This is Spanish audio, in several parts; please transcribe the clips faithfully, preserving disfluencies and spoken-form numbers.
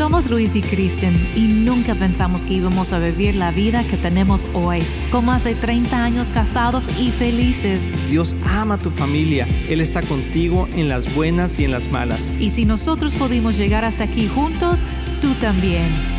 Somos Luis y Kristen y nunca pensamos que íbamos a vivir la vida que tenemos hoy, con más de treinta años casados y felices. Dios ama a tu familia. Él está contigo en las buenas y en las malas. Y si nosotros pudimos llegar hasta aquí juntos, tú también.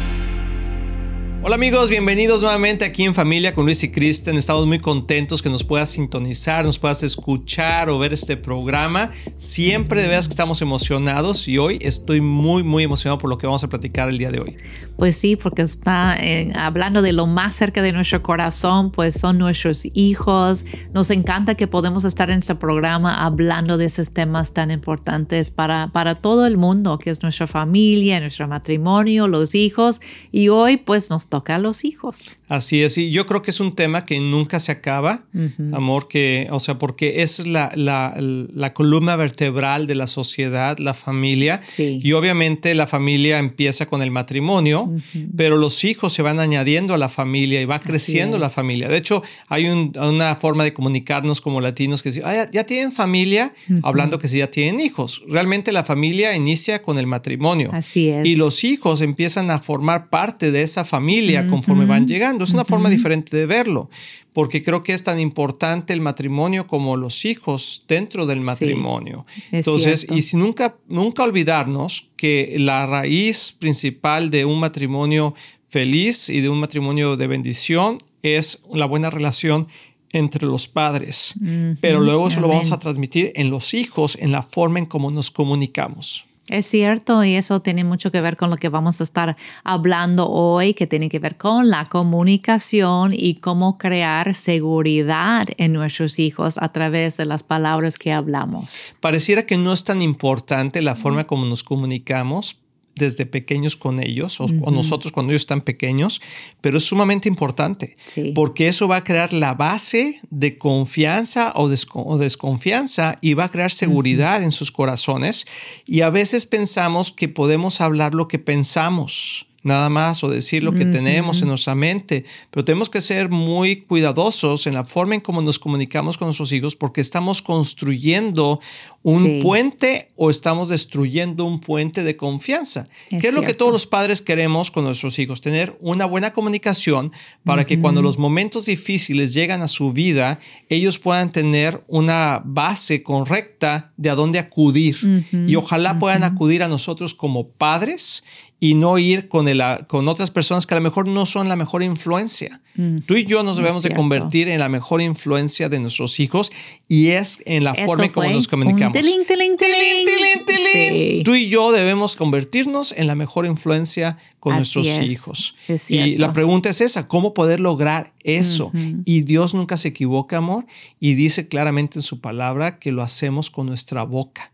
Hola amigos, bienvenidos nuevamente aquí en Familia con Luis y Kristen. Estamos muy contentos que nos puedas sintonizar, nos puedas escuchar o ver este programa. Siempre de veras que estamos emocionados y hoy estoy muy, muy emocionado por lo que vamos a platicar el día de hoy. Pues sí, porque está eh, hablando de lo más cerca de nuestro corazón, pues son nuestros hijos. Nos encanta que podemos estar en este programa hablando de esos temas tan importantes para, para todo el mundo, que es nuestra familia, nuestro matrimonio, los hijos. Y hoy pues nos toca a los hijos. Así es, y yo creo que es un tema que nunca se acaba, uh-huh. amor, que, o sea, porque es la, la, la columna vertebral de la sociedad, la familia, sí. Y obviamente la familia empieza con el matrimonio, uh-huh. pero los hijos se van añadiendo a la familia y va creciendo la familia. De hecho, hay un, una forma de comunicarnos como latinos que dicen, ah, ya, ya tienen familia, uh-huh. hablando que si ya tienen hijos. Realmente la familia inicia con el matrimonio. Así es. Y los hijos empiezan a formar parte de esa familia conforme uh-huh. van llegando. Es una uh-huh. forma diferente de verlo, porque creo que es tan importante el matrimonio como los hijos dentro del matrimonio. Sí, entonces, y si nunca, nunca olvidarnos que la raíz principal de un matrimonio feliz y de un matrimonio de bendición es la buena relación entre los padres. Uh-huh. Pero luego eso Amén. Lo vamos a transmitir en los hijos, en la forma en cómo nos comunicamos. Es cierto, y eso tiene mucho que ver con lo que vamos a estar hablando hoy, que tiene que ver con la comunicación y cómo crear seguridad en nuestros hijos a través de las palabras que hablamos. Pareciera que no es tan importante la forma como nos comunicamos desde pequeños con ellos o, uh-huh. o nosotros cuando ellos están pequeños, pero es sumamente importante sí. porque eso va a crear la base de confianza o, desco- o desconfianza y va a crear seguridad uh-huh. en sus corazones. Y a veces pensamos que podemos hablar lo que pensamos nada más o decir lo que uh-huh. tenemos en nuestra mente, pero tenemos que ser muy cuidadosos en la forma en cómo nos comunicamos con nuestros hijos, porque estamos construyendo un sí. puente o estamos destruyendo un puente de confianza. Es ¿Qué es cierto. Lo que todos los padres queremos con nuestros hijos? Tener una buena comunicación para uh-huh. que cuando los momentos difíciles llegan a su vida, ellos puedan tener una base correcta de a dónde acudir uh-huh. y ojalá uh-huh. puedan acudir a nosotros como padres y no ir con, el, con otras personas que a lo mejor no son la mejor influencia. Mm, Tú y yo nos debemos de convertir en la mejor influencia de nuestros hijos y es en la Eso forma en cómo nos comunicamos. Tiling, tiling, tiling. Tiling, tiling, tiling. Sí. Tú y yo debemos convertirnos en la mejor influencia con Así nuestros es. Hijos. Es y la pregunta es esa, ¿cómo poder lograr eso? Uh-huh. Y Dios nunca se equivoca, amor, y dice claramente en su palabra que lo hacemos con nuestra boca,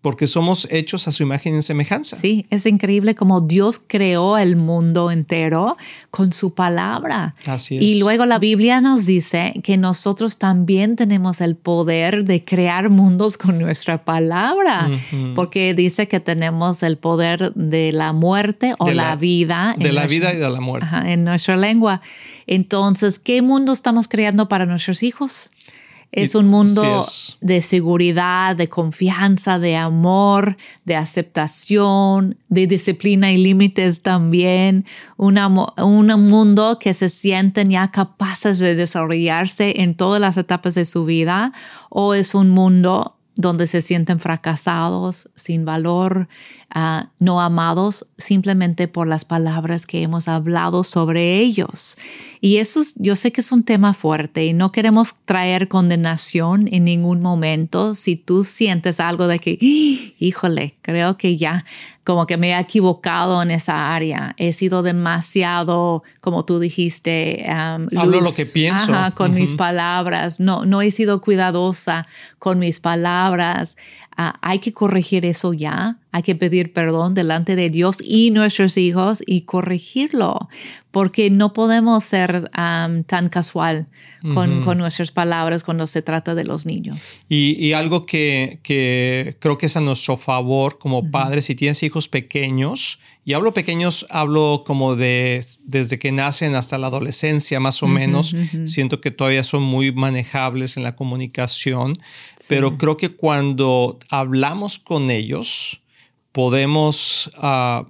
porque somos hechos a su imagen y semejanza. Sí, es increíble como Dios creó el mundo entero con su palabra. Así es. Y luego la Biblia nos dice que nosotros también tenemos el poder de crear mundos con nuestra palabra, uh-huh. porque dice que tenemos el poder de la muerte o de la, la vida. De la nuestra, vida y de la muerte. Ajá, en nuestra lengua. Entonces, ¿qué mundo estamos creando para nuestros hijos? Es un mundo sí es. De seguridad, de confianza, de amor, de aceptación, de disciplina y límites también. Un, amo- un mundo que se sienten ya capaces de desarrollarse en todas las etapas de su vida. O es un mundo donde se sienten fracasados, sin valor, uh, no amados, simplemente por las palabras que hemos hablado sobre ellos. Y eso es, yo sé que es un tema fuerte y no queremos traer condenación en ningún momento. Si tú sientes algo de que, híjole, creo que ya como que me he equivocado en esa área, he sido demasiado, como tú dijiste, um, hablo luz, lo que pienso ajá, con uh-huh. mis palabras, no, no he sido cuidadosa con mis palabras, uh, hay que corregir eso ya, hay que pedir perdón delante de Dios y nuestros hijos y corregirlo, porque no podemos ser um, tan casual con, uh-huh. con nuestras palabras cuando se trata de los niños. Y, y algo que, que creo que es a nuestro favor como uh-huh. padres, si tienes hijos pequeños, y hablo pequeños, hablo como de desde que nacen hasta la adolescencia más o uh-huh, menos, uh-huh. siento que todavía son muy manejables en la comunicación, sí. pero creo que cuando hablamos con ellos podemos uh,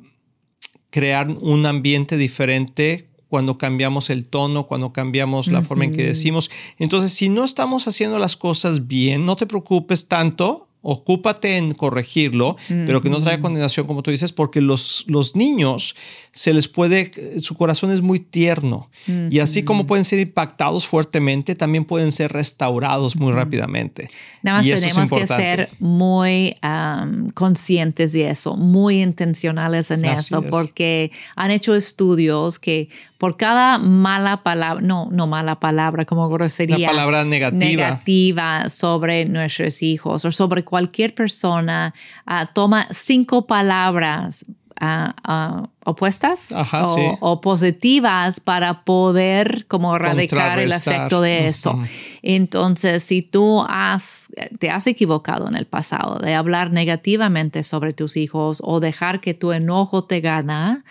crear un ambiente diferente cuando cambiamos el tono, cuando cambiamos la uh-huh. forma en que decimos. Entonces, si no estamos haciendo las cosas bien, no te preocupes tanto, ocúpate en corregirlo, uh-huh. pero que no traiga condenación, como tú dices, porque los, los niños se les puede, su corazón es muy tierno uh-huh. y así como pueden ser impactados fuertemente, también pueden ser restaurados muy uh-huh. rápidamente. Nada más y tenemos que ser muy um, conscientes de eso, muy intencionales en así eso, es. Porque han hecho estudios que por cada mala palabra, no, no mala palabra, como grosería. Una palabra negativa. Negativa sobre nuestros hijos o sobre cualquier persona, uh, toma cinco palabras uh, uh, opuestas Ajá, o, sí. o positivas para poder como erradicar el efecto de eso. Uh-huh. Entonces, si tú has, te has equivocado en el pasado de hablar negativamente sobre tus hijos o dejar que tu enojo te gana,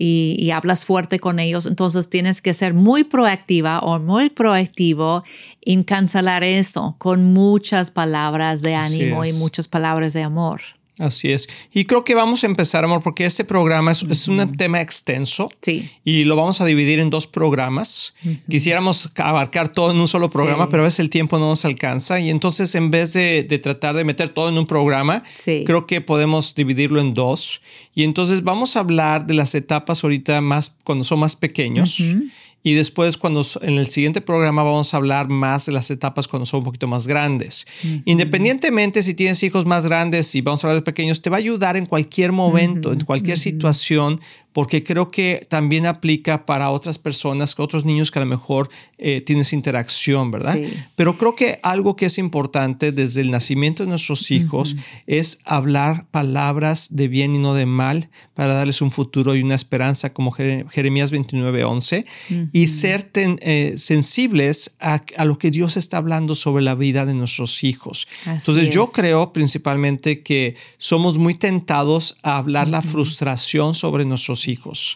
Y, y hablas fuerte con ellos, entonces tienes que ser muy proactiva o muy proactivo en cancelar eso con muchas palabras de ánimo y muchas palabras de amor. Así es. Y creo que vamos a empezar, amor, porque este programa es, uh-huh. es un tema extenso. Sí. Y lo vamos a dividir en dos programas. Uh-huh. Quisiéramos abarcar todo en un solo programa, sí. pero a veces el tiempo no nos alcanza. Y entonces, en vez de, de tratar de meter todo en un programa, sí. creo que podemos dividirlo en dos. Y entonces vamos a hablar de las etapas ahorita más cuando son más pequeños. Uh-huh. Y después, cuando en el siguiente programa vamos a hablar más de las etapas cuando son un poquito más grandes. Uh-huh. Independientemente si tienes hijos más grandes y vamos a hablar de pequeños, te va a ayudar en cualquier momento, uh-huh. en cualquier uh-huh. situación, porque creo que también aplica para otras personas, otros niños que a lo mejor eh, tienes interacción, ¿verdad? Sí. Pero creo que algo que es importante desde el nacimiento de nuestros hijos uh-huh. es hablar palabras de bien y no de mal para darles un futuro y una esperanza, como Jeremías veintinueve, once. Uh-huh. Y ser ten, eh, sensibles a, a lo que Dios está hablando sobre la vida de nuestros hijos. Así Entonces es. Yo creo principalmente que somos muy tentados a hablar uh-huh. la frustración sobre nuestros hijos.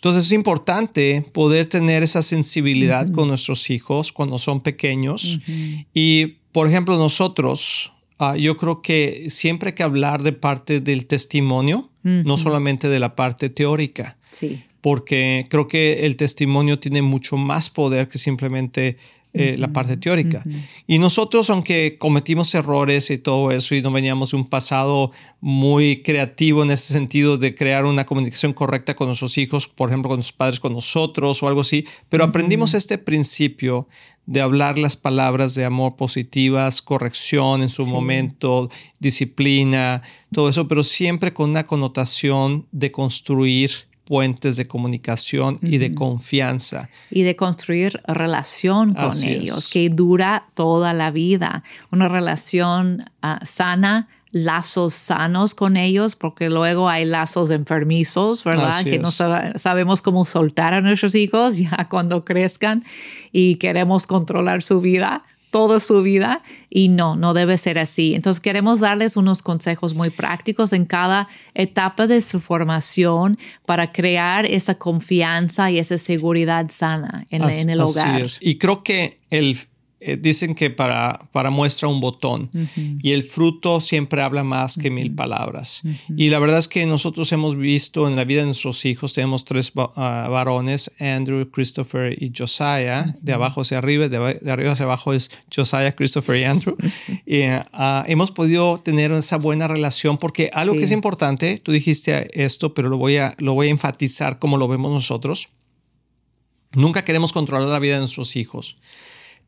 Entonces es importante poder tener esa sensibilidad uh-huh. con nuestros hijos cuando son pequeños. Uh-huh. Y por ejemplo nosotros, uh, yo creo que siempre hay que hablar de parte del testimonio, uh-huh. no solamente de la parte teórica. Sí. Porque creo que el testimonio tiene mucho más poder que simplemente eh, uh-huh. la parte teórica. Uh-huh. Y nosotros, aunque cometimos errores y todo eso, y no veníamos de un pasado muy creativo en ese sentido de crear una comunicación correcta con nuestros hijos, por ejemplo, con nuestros padres, con nosotros o algo así, pero uh-huh. aprendimos este principio de hablar las palabras de amor positivas, corrección en su sí. momento, disciplina, todo eso, pero siempre con una connotación de construir puentes de comunicación uh-huh. y de confianza. Y de construir relación con Así ellos, es. Que dura toda la vida. Una relación uh, sana, lazos sanos con ellos, porque luego hay lazos enfermizos, ¿verdad? Así que es. No sab- sabemos cómo soltar a nuestros hijos ya cuando crezcan y queremos controlar su vida. Toda su vida y no, no debe ser así. Entonces queremos darles unos consejos muy prácticos en cada etapa de su formación para crear esa confianza y esa seguridad sana en, así, en el hogar. Así es. Y creo que el, eh, dicen que para, para muestra un botón uh-huh. y el fruto siempre habla más que uh-huh. mil palabras. Uh-huh. Y la verdad es que nosotros hemos visto en la vida de nuestros hijos, tenemos tres uh, varones, Andrew, Christopher y Josiah, uh-huh. de abajo hacia arriba, de, de arriba hacia abajo es Josiah, Christopher y Andrew. y, uh, hemos podido tener esa buena relación porque algo sí. que es importante, tú dijiste esto, pero lo voy a, lo voy a enfatizar como lo vemos nosotros. Nunca queremos controlar la vida de nuestros hijos.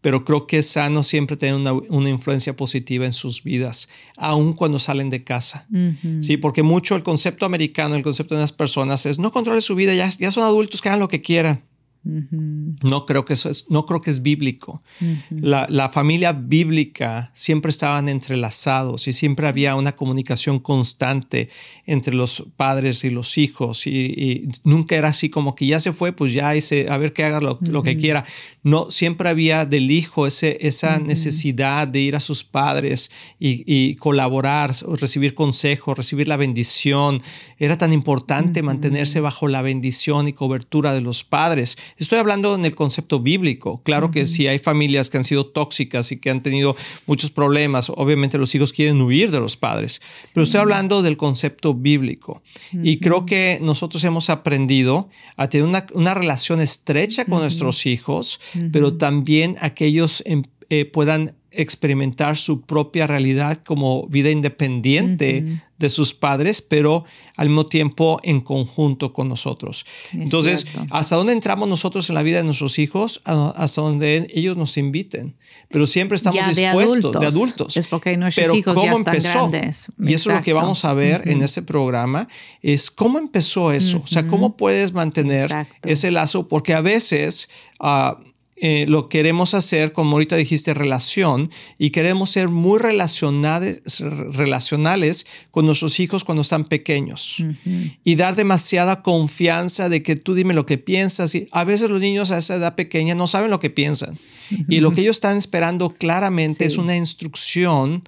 Pero creo que es sano siempre tener una, una influencia positiva en sus vidas, aun cuando salen de casa. Uh-huh. Sí, porque mucho el concepto americano, el concepto de las personas es no controle su vida, ya, ya son adultos, que hagan lo que quieran. Uh-huh. No creo que eso es, no creo que es bíblico. Uh-huh. La, la familia bíblica siempre estaban entrelazados y siempre había una comunicación constante entre los padres y los hijos y, y nunca era así como que ya se fue, pues ya hice, a ver que haga lo, uh-huh. lo que quiera. no siempre había del hijo ese, esa uh-huh. necesidad de ir a sus padres y, y colaborar, recibir consejo, recibir la bendición. Era tan importante uh-huh. mantenerse bajo la bendición y cobertura de los padres. Estoy hablando en el concepto bíblico. Claro uh-huh. que si hay familias que han sido tóxicas y que han tenido muchos problemas, obviamente los hijos quieren huir de los padres. Sí. Pero estoy hablando del concepto bíblico. Uh-huh. Y creo que nosotros hemos aprendido a tener una, una relación estrecha con uh-huh. nuestros hijos, uh-huh. pero también a que ellos eh, puedan experimentar su propia realidad como vida independiente uh-huh. de sus padres, pero al mismo tiempo en conjunto con nosotros. Es Entonces, cierto. Hasta dónde entramos nosotros en la vida de nuestros hijos, hasta donde ellos nos inviten. Pero siempre estamos ya dispuestos, de adultos. De adultos. Es porque nuestros pero hijos ya están empezó? Grandes. Y Exacto. eso es lo que vamos a ver uh-huh. en este programa, es cómo empezó eso. Uh-huh. O sea, cómo puedes mantener Exacto. ese lazo, porque a veces... Uh, Eh, lo queremos hacer, como ahorita dijiste, relación, y queremos ser muy relacionales, relacionales con nuestros hijos cuando están pequeños uh-huh. y dar demasiada confianza de que tú dime lo que piensas. Y a veces los niños a esa edad pequeña no saben lo que piensan uh-huh. y lo que ellos están esperando claramente sí. es una instrucción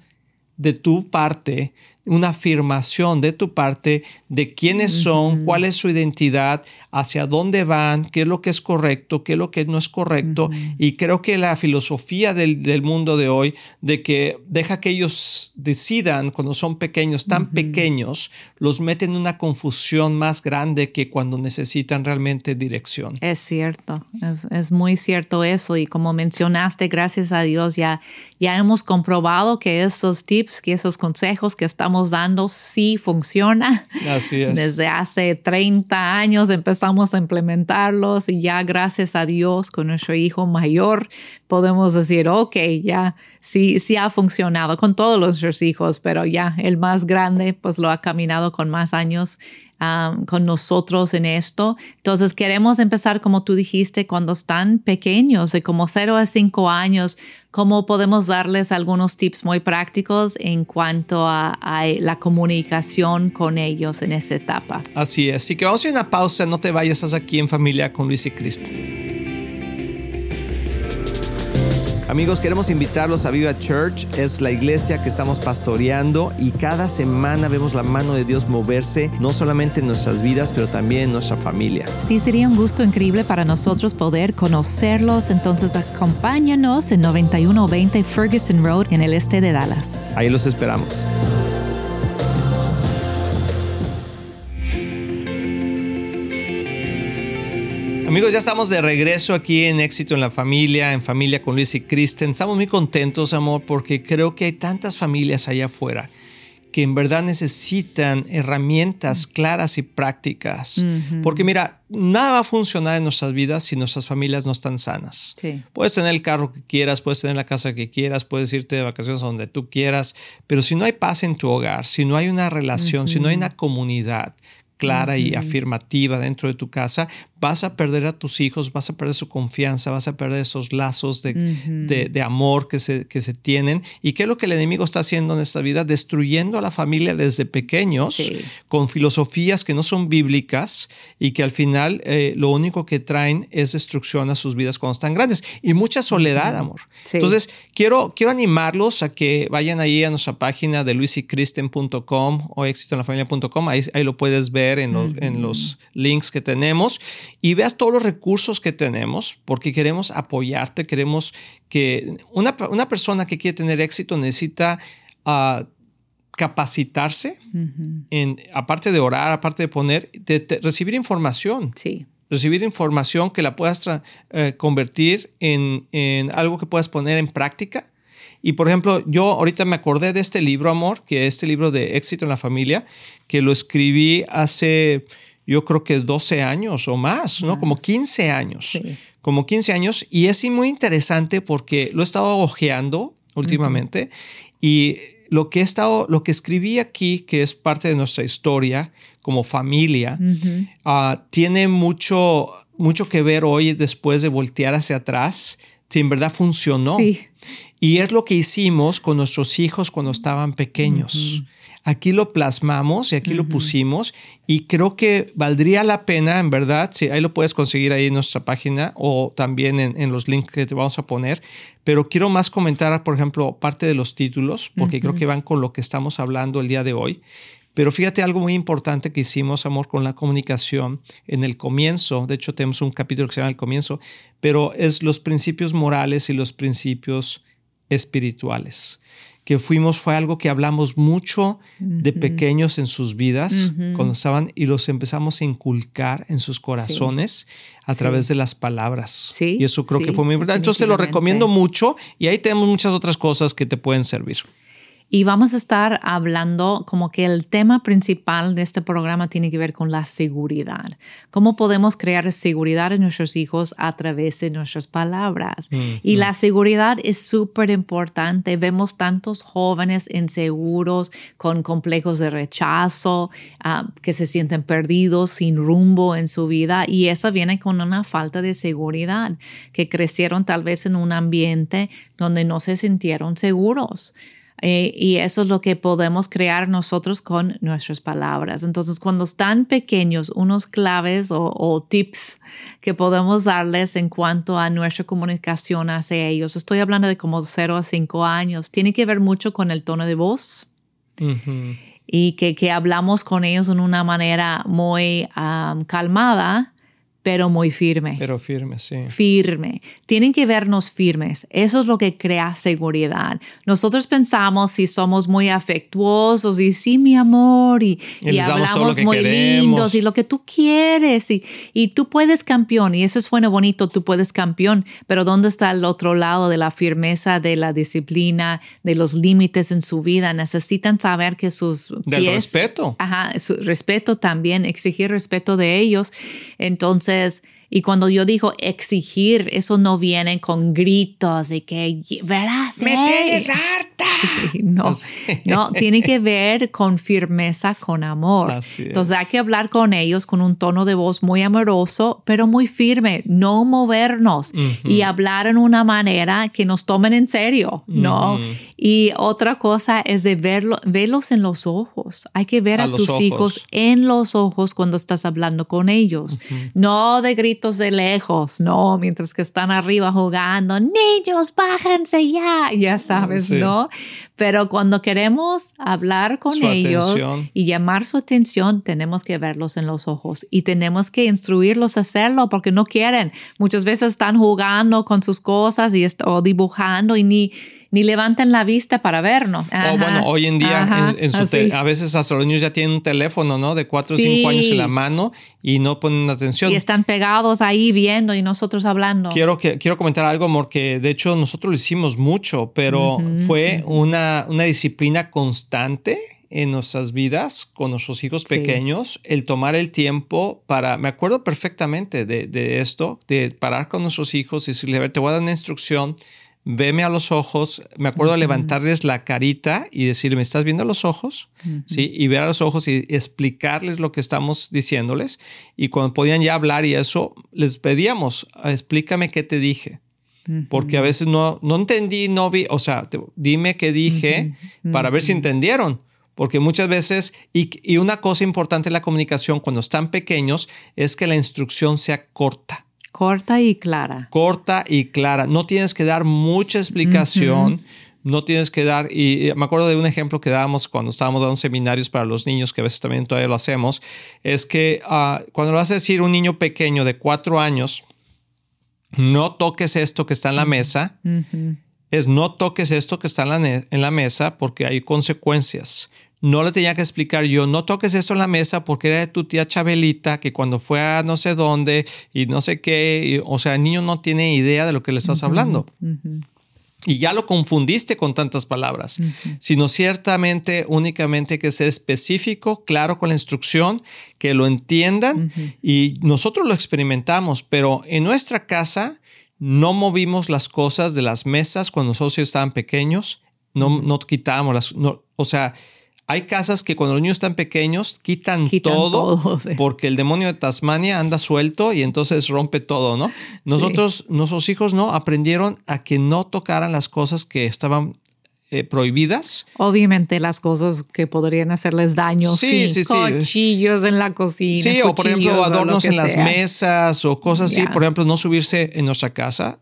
de tu parte, una afirmación de tu parte de quiénes son, uh-huh. cuál es su identidad, hacia dónde van, qué es lo que es correcto, qué es lo que no es correcto. Uh-huh. Y creo que la filosofía del, del mundo de hoy, de que deja que ellos decidan cuando son pequeños, tan uh-huh. pequeños, los mete en una confusión más grande que cuando necesitan realmente dirección. Es cierto, es, es muy cierto eso. Y como mencionaste, gracias a Dios, ya, ya hemos comprobado que esos tips, que esos consejos que estamos dando sí funciona. Así es. Desde hace treinta años empezamos a implementarlos y ya gracias a Dios con nuestro hijo mayor podemos decir, ok, ya sí, sí ha funcionado con todos nuestros hijos, pero ya el más grande pues lo ha caminado con más años Um, con nosotros en esto. Entonces queremos empezar, como tú dijiste, cuando están pequeños, de como cero a cinco años, cómo podemos darles algunos tips muy prácticos en cuanto a, a la comunicación con ellos en esa etapa. Así es, así que vamos a ir a una pausa, no te vayas, estás aquí en Familia con Luis y Kristen. Amigos, queremos invitarlos a Viva Church. Es la iglesia que estamos pastoreando y cada semana vemos la mano de Dios moverse, no solamente en nuestras vidas, pero también en nuestra familia. Sí, sería un gusto increíble para nosotros poder conocerlos. Entonces, acompáñanos en noventa y uno veinte Ferguson Road en el este de Dallas. Ahí los esperamos. Amigos, ya estamos de regreso aquí en Éxito en la Familia, en Familia con Luis y Kristen. Estamos muy contentos, amor, porque creo que hay tantas familias allá afuera que en verdad necesitan herramientas claras y prácticas. Uh-huh. Porque mira, nada va a funcionar en nuestras vidas si nuestras familias no están sanas. Sí. Puedes tener el carro que quieras, puedes tener la casa que quieras, puedes irte de vacaciones a donde tú quieras, pero si no hay paz en tu hogar, si no hay una relación, uh-huh. si no hay una comunidad clara uh-huh. y afirmativa dentro de tu casa, vas a perder a tus hijos, vas a perder su confianza, vas a perder esos lazos de, uh-huh. de, de amor que se, que se tienen. ¿Y qué es lo que el enemigo está haciendo en esta vida? Destruyendo a la familia desde pequeños sí. con filosofías que no son bíblicas y que al final eh, lo único que traen es destrucción a sus vidas cuando están grandes y mucha soledad, uh-huh. amor. Sí. Entonces, quiero, quiero animarlos a que vayan ahí a nuestra página de luis y kristen punto com o éxito en la familia punto com. Ahí, ahí lo puedes ver en los, uh-huh. en los links que tenemos. Y veas todos los recursos que tenemos, porque queremos apoyarte, queremos que una, una persona que quiere tener éxito necesita uh, capacitarse, uh-huh. en, aparte de orar, aparte de poner, de, de recibir información. Sí. Recibir información que la puedas tra- eh, convertir en, en algo que puedas poner en práctica. Y, por ejemplo, yo ahorita me acordé de este libro, amor, que es este libro de Éxito en la Familia, que lo escribí hace... yo creo que doce años o más, ¿no? Como quince años. Sí. Como quince años. Y es muy interesante porque lo he estado hojeando últimamente. Uh-huh. Y lo que he estado, lo que escribí aquí, que es parte de nuestra historia como familia, uh-huh. uh, tiene mucho, mucho que ver hoy después de voltear hacia atrás. Si en verdad funcionó. Sí. Y es lo que hicimos con nuestros hijos cuando estaban pequeños. Uh-huh. aquí lo plasmamos y aquí uh-huh. lo pusimos, y creo que valdría la pena, en verdad, sí, ahí lo puedes conseguir ahí en nuestra página o también en, en los links que te vamos a poner, pero quiero más comentar, por ejemplo, parte de los títulos, porque uh-huh. creo que van con lo que estamos hablando el día de hoy. Pero fíjate algo muy importante que hicimos, amor, con la comunicación en el comienzo. De hecho, tenemos un capítulo que se llama El Comienzo, pero es los principios morales y los principios espirituales. Que fuimos, fue algo que hablamos mucho de uh-huh. pequeños en sus vidas, uh-huh. cuando estaban, y los empezamos a inculcar en sus corazones sí. a través sí. de las palabras. Sí. Y eso creo sí, que fue muy importante. Entonces te lo recomiendo mucho, y ahí tenemos muchas otras cosas que te pueden servir. Y vamos a estar hablando como que el tema principal de este programa tiene que ver con la seguridad. ¿Cómo podemos crear seguridad en nuestros hijos a través de nuestras palabras? Mm-hmm. Y la seguridad es súper importante. Vemos tantos jóvenes inseguros, con complejos de rechazo, uh, que se sienten perdidos, sin rumbo en su vida. Y eso viene con una falta de seguridad, que crecieron tal vez en un ambiente donde no se sintieron seguros. Eh, y eso es lo que podemos crear nosotros con nuestras palabras. Entonces, cuando están pequeños, unos claves o, o tips que podemos darles en cuanto a nuestra comunicación hacia ellos. Estoy hablando de como cero a cinco años. Tiene que ver mucho con el tono de voz. Uh-huh. Y que, que hablamos con ellos en una manera muy um, calmada, pero muy firme. Pero firme, sí. Firme. Tienen que vernos firmes. Eso es lo que crea seguridad. Nosotros pensamos si somos muy afectuosos y sí, mi amor, y, y, y hablamos muy queremos. lindos y lo que tú quieres y, y tú puedes, campeón. Y eso suena bonito, tú puedes, campeón. Pero ¿dónde está el otro lado de la firmeza, de la disciplina, de los límites en su vida? Necesitan saber que sus pies... Del respeto. Ajá, su respeto también, exigir respeto de ellos. Entonces, y cuando yo digo exigir, eso no viene con gritos y que, ¿verdad? ¡Me tienes harta! Sí, no, no, tiene que ver con firmeza, con amor. Así es. Entonces hay que hablar con ellos con un tono de voz muy amoroso, pero muy firme, no movernos uh-huh. y hablar en una manera que nos tomen en serio, ¿no? Uh-huh. Y otra cosa es de verlo, verlos en los ojos. Hay que ver a, a tus ojos. hijos en los ojos cuando estás hablando con ellos. Uh-huh. No de gritos de lejos, no, mientras que están arriba jugando, niños, bájense ya, ya sabes, sí. ¿no? Pero cuando queremos hablar con su ellos atención. y llamar su atención, tenemos que verlos en los ojos y tenemos que instruirlos a hacerlo porque no quieren. Muchas veces están jugando con sus cosas y est- o dibujando y ni... ni levantan la vista para vernos. Ajá, oh, bueno, hoy en día, ajá, en, en su te- a veces hasta los niños ya tienen un teléfono, ¿no? De cuatro o cinco años en la mano y no ponen atención. Y están pegados ahí viendo y nosotros hablando. Quiero, que, quiero comentar algo, amor, que de hecho nosotros lo hicimos mucho, pero uh-huh. fue una, una disciplina constante en nuestras vidas, con nuestros hijos pequeños, sí. el tomar el tiempo para, me acuerdo perfectamente de, de esto, de parar con nuestros hijos y decirle, a ver, te voy a dar una instrucción, veme a los ojos. Me acuerdo uh-huh. levantarles la carita y decirme, ¿estás viendo a los ojos? Uh-huh. ¿Sí? Y ver a los ojos y explicarles lo que estamos diciéndoles. Y cuando podían ya hablar y eso, les pedíamos, explícame qué te dije. Uh-huh. Porque a veces no, no entendí, no vi. O sea, te, dime qué dije uh-huh. Uh-huh. para ver si entendieron. Porque muchas veces, y, y una cosa importante en la comunicación cuando están pequeños es que la instrucción sea corta. Corta y clara. Corta y clara. No tienes que dar mucha explicación. Uh-huh. No tienes que dar... Y me acuerdo de un ejemplo que dábamos cuando estábamos dando seminarios para los niños, que a veces también todavía lo hacemos. Es que uh, cuando lo vas a decir un niño pequeño de cuatro años, no toques esto que está en la mesa. Uh-huh. Es no toques esto que está en la, ne- en la mesa porque hay consecuencias. No le tenía que explicar yo, no toques esto en la mesa porque era de tu tía Chabelita que cuando fue a no sé dónde y no sé qué, y, o sea, el niño no tiene idea de lo que le estás uh-huh, hablando. Uh-huh. Y ya lo confundiste con tantas palabras, uh-huh. sino ciertamente únicamente hay que ser específico, claro con la instrucción, que lo entiendan uh-huh. y nosotros lo experimentamos, pero en nuestra casa no movimos las cosas de las mesas cuando los socios estaban pequeños, no, no quitábamos las, no, o sea, hay casas que cuando los niños están pequeños quitan, quitan todo, todo sí. porque el demonio de Tasmania anda suelto y entonces rompe todo, ¿no? Nosotros, sí. nuestros hijos no aprendieron a que no tocaran las cosas que estaban eh, prohibidas. Obviamente las cosas que podrían hacerles daño. Sí, sí, sí. Cuchillos sí. en la cocina. Sí, o por ejemplo adornos en sea. las mesas o cosas yeah. así. Por ejemplo, no subirse en nuestra casa,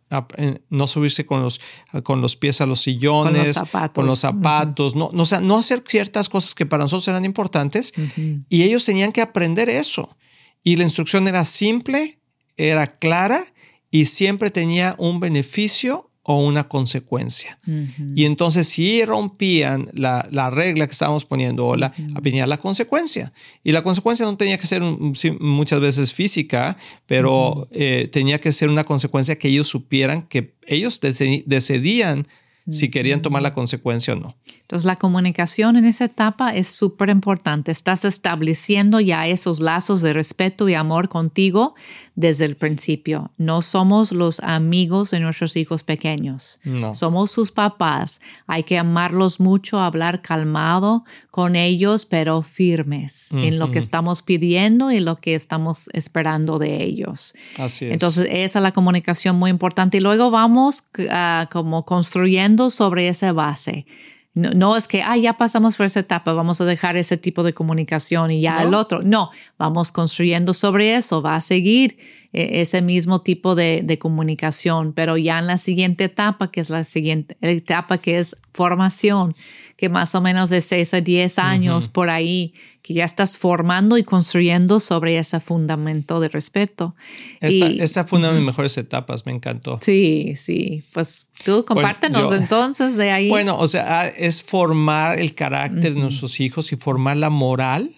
no subirse con los, con los pies a los sillones. Con los zapatos. Con los zapatos. Uh-huh. no, no, o sea, no hacer ciertas cosas que para nosotros eran importantes. Uh-huh. Y ellos tenían que aprender eso. Y la instrucción era simple, era clara y siempre tenía un beneficio o una consecuencia. Uh-huh. Y entonces si rompían la, la regla que estábamos poniendo, o la, uh-huh. venía la consecuencia. Y la consecuencia no tenía que ser un, muchas veces física, pero uh-huh. eh, tenía que ser una consecuencia que ellos supieran, que ellos dec- decidían si querían tomar la consecuencia o no. Entonces, la comunicación en esa etapa es súper importante. Estás estableciendo ya esos lazos de respeto y amor contigo desde el principio. No somos los amigos de nuestros hijos pequeños. No. Somos sus papás. Hay que amarlos mucho, hablar calmado con ellos, pero firmes mm-hmm. en lo que estamos pidiendo y lo que estamos esperando de ellos. Así es. Entonces, esa es la comunicación muy importante. Y luego vamos uh, como construyendo sobre esa base. No, no es que ah, ya pasamos por esa etapa, vamos a dejar ese tipo de comunicación y ya no. el otro. No, vamos construyendo sobre eso. Va a seguir eh, ese mismo tipo de, de comunicación, pero ya en la siguiente etapa, que es la siguiente etapa que es formación, que más o menos de seis a diez años uh-huh. por ahí, que ya estás formando y construyendo sobre ese fundamento de respeto. Esta, y, esta fue una de mis mejores etapas, me encantó. Sí, sí, pues tú compártenos bueno, yo, entonces de ahí. Bueno, o sea, es formar el carácter uh-huh. de nuestros hijos y formar la moral,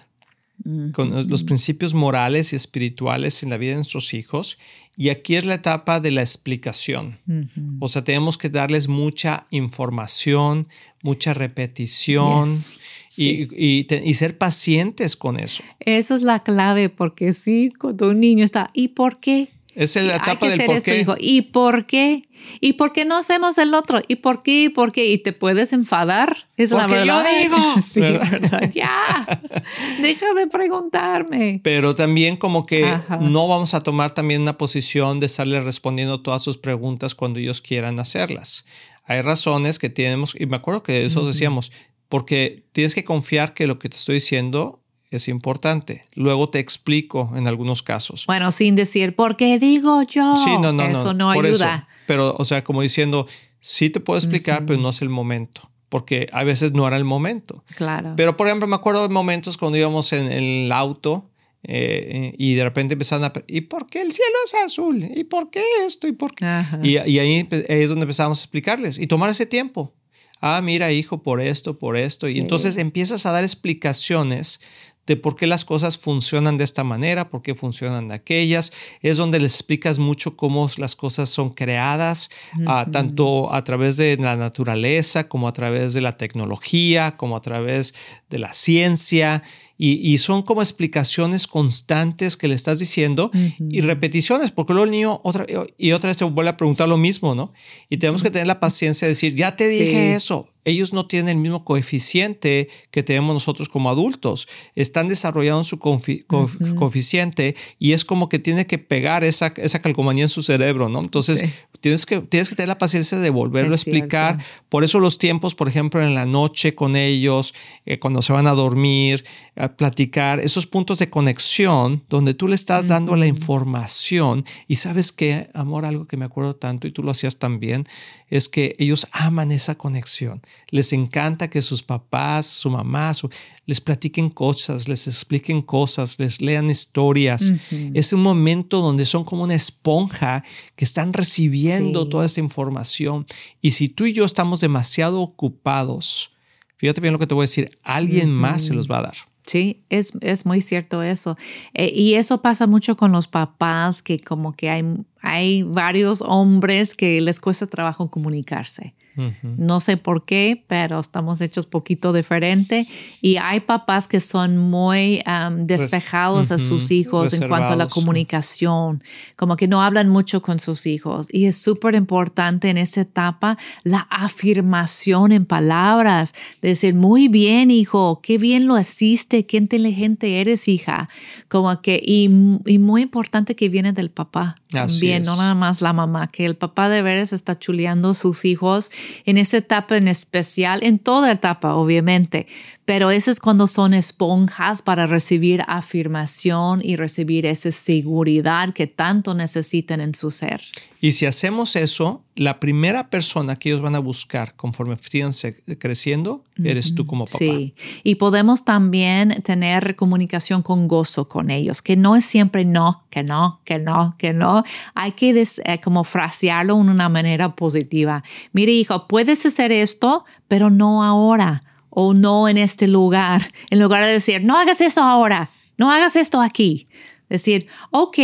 uh-huh. con los principios morales y espirituales en la vida de nuestros hijos. Y aquí es la etapa de la explicación. Uh-huh. O sea, tenemos que darles mucha información, mucha repetición. Yes. Sí. Y, y, y ser pacientes con eso. Eso es la clave, porque sí, cuando un niño está, ¿y por qué? Esa es la etapa del por qué. ¿Y por qué? ¿Y por qué no hacemos el otro? ¿Y por qué? ¿Y por qué? Y te puedes enfadar. Es la verdad. Porque yo digo. Sí, ¿verdad? ¿verdad? Ya, deja de preguntarme. Pero también como que Ajá. no vamos a tomar también una posición de estarle respondiendo todas sus preguntas cuando ellos quieran hacerlas. Hay razones que tenemos, y me acuerdo que eso uh-huh. decíamos, porque tienes que confiar que lo que te estoy diciendo es importante. Luego te explico en algunos casos. Bueno, sin decir, ¿por qué digo yo? Sí, no, no, eso no, no ayuda. Eso. Pero, o sea, como diciendo, sí te puedo explicar, uh-huh. pero no es el momento. Porque a veces no era el momento. Claro. Pero, por ejemplo, me acuerdo de momentos cuando íbamos en, en el auto eh, y de repente empezaban a... ¿Y por qué el cielo es azul? ¿Y por qué esto? ¿Y por qué? Y, y ahí, ahí es donde empezábamos a explicarles y tomar ese tiempo. Ah, mira, hijo, por esto, por esto. Sí. Y entonces empiezas a dar explicaciones de por qué las cosas funcionan de esta manera, por qué funcionan de aquellas. Es donde les explicas mucho cómo las cosas son creadas, uh-huh. uh, tanto a través de la naturaleza, como a través de la tecnología, como a través de la ciencia. Y, y son como explicaciones constantes que le estás diciendo uh-huh. y repeticiones, porque luego el niño otra, y otra vez te vuelve a preguntar lo mismo, ¿no? Y tenemos que tener la paciencia de decir, ya te dije sí. eso. Ellos no tienen el mismo coeficiente que tenemos nosotros como adultos. Están desarrollando su confi- conf- uh-huh. coeficiente y es como que tiene que pegar esa, esa calcomanía en su cerebro, ¿no? Entonces sí. tienes que, tienes que tener la paciencia de volverlo es a explicar. Cierto. Por eso los tiempos, por ejemplo, en la noche con ellos, eh, cuando se van a dormir, a platicar, esos puntos de conexión donde tú le estás uh-huh. dando la información. Y ¿sabes qué, amor? Algo que me acuerdo tanto y tú lo hacías también es que ellos aman esa conexión. Les encanta que sus papás, su mamá, su, les platiquen cosas, les expliquen cosas, les lean historias. Uh-huh. Es un momento donde son como una esponja que están recibiendo sí. toda esta información. Y si tú y yo estamos demasiado ocupados, fíjate bien lo que te voy a decir, alguien uh-huh. más se los va a dar. Sí, es, es muy cierto eso. Eh, y eso pasa mucho con los papás, que como que hay, hay varios hombres que les cuesta trabajo comunicarse. Uh-huh. No sé por qué, pero estamos hechos poquito diferente. Y hay papás que son muy um, despejados pues, uh-huh. a sus hijos en cuanto a la comunicación, como que no hablan mucho con sus hijos. Y es súper importante en esa etapa la afirmación en palabras, de decir, muy bien, hijo, qué bien lo hiciste, qué inteligente eres, hija. Como que, y, y muy importante que viene del papá. Así bien, no nada más la mamá, que el papá de veras está chuleando sus hijos en esa etapa en especial, en toda etapa obviamente, pero ese es cuando son esponjas para recibir afirmación y recibir esa seguridad que tanto necesitan en su ser. Y si hacemos eso, la primera persona que ellos van a buscar conforme siguen creciendo, eres tú como papá. Sí, y podemos también tener comunicación con gozo con ellos, que no es siempre no, que no, que no, que no. Hay que des, eh, como frasearlo de una manera positiva. Mire, hijo, puedes hacer esto, pero no ahora o no en este lugar. En lugar de decir, no hagas eso ahora, no hagas esto aquí. Decir, ok,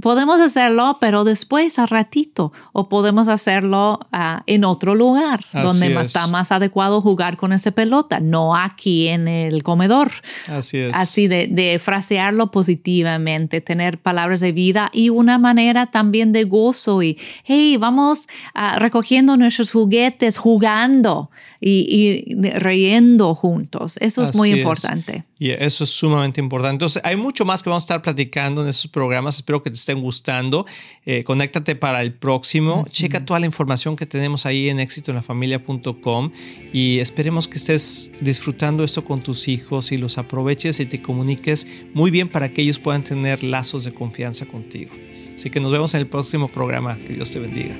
podemos hacerlo, pero después a ratito, o podemos hacerlo uh, en otro lugar Así donde es. Está más adecuado jugar con esa pelota, no aquí en el comedor. Así es. Así de, de frasearlo positivamente, tener palabras de vida y una manera también de gozo y, hey, vamos uh, recogiendo nuestros juguetes, jugando y, y riendo juntos. Eso Así es muy es. importante. Y yeah, eso es sumamente importante. Entonces, hay mucho más que vamos a estar platicando en estos programas. Espero que te estén gustando. Eh, conéctate para el próximo. Uh-huh. Checa toda la información que tenemos ahí en éxito en la familia punto com y esperemos que estés disfrutando esto con tus hijos y los aproveches y te comuniques muy bien para que ellos puedan tener lazos de confianza contigo. Así que nos vemos en el próximo programa. Que Dios te bendiga.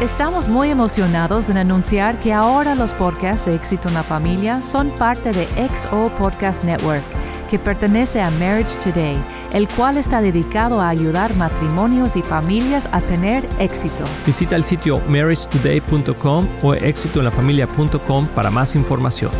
Estamos muy emocionados en anunciar que ahora los podcasts de Éxito en la Familia son parte de X O Podcast Network, que pertenece a Marriage Today, el cual está dedicado a ayudar matrimonios y familias a tener éxito. Visita el sitio marriage today punto com o éxito en la familia punto com para más información.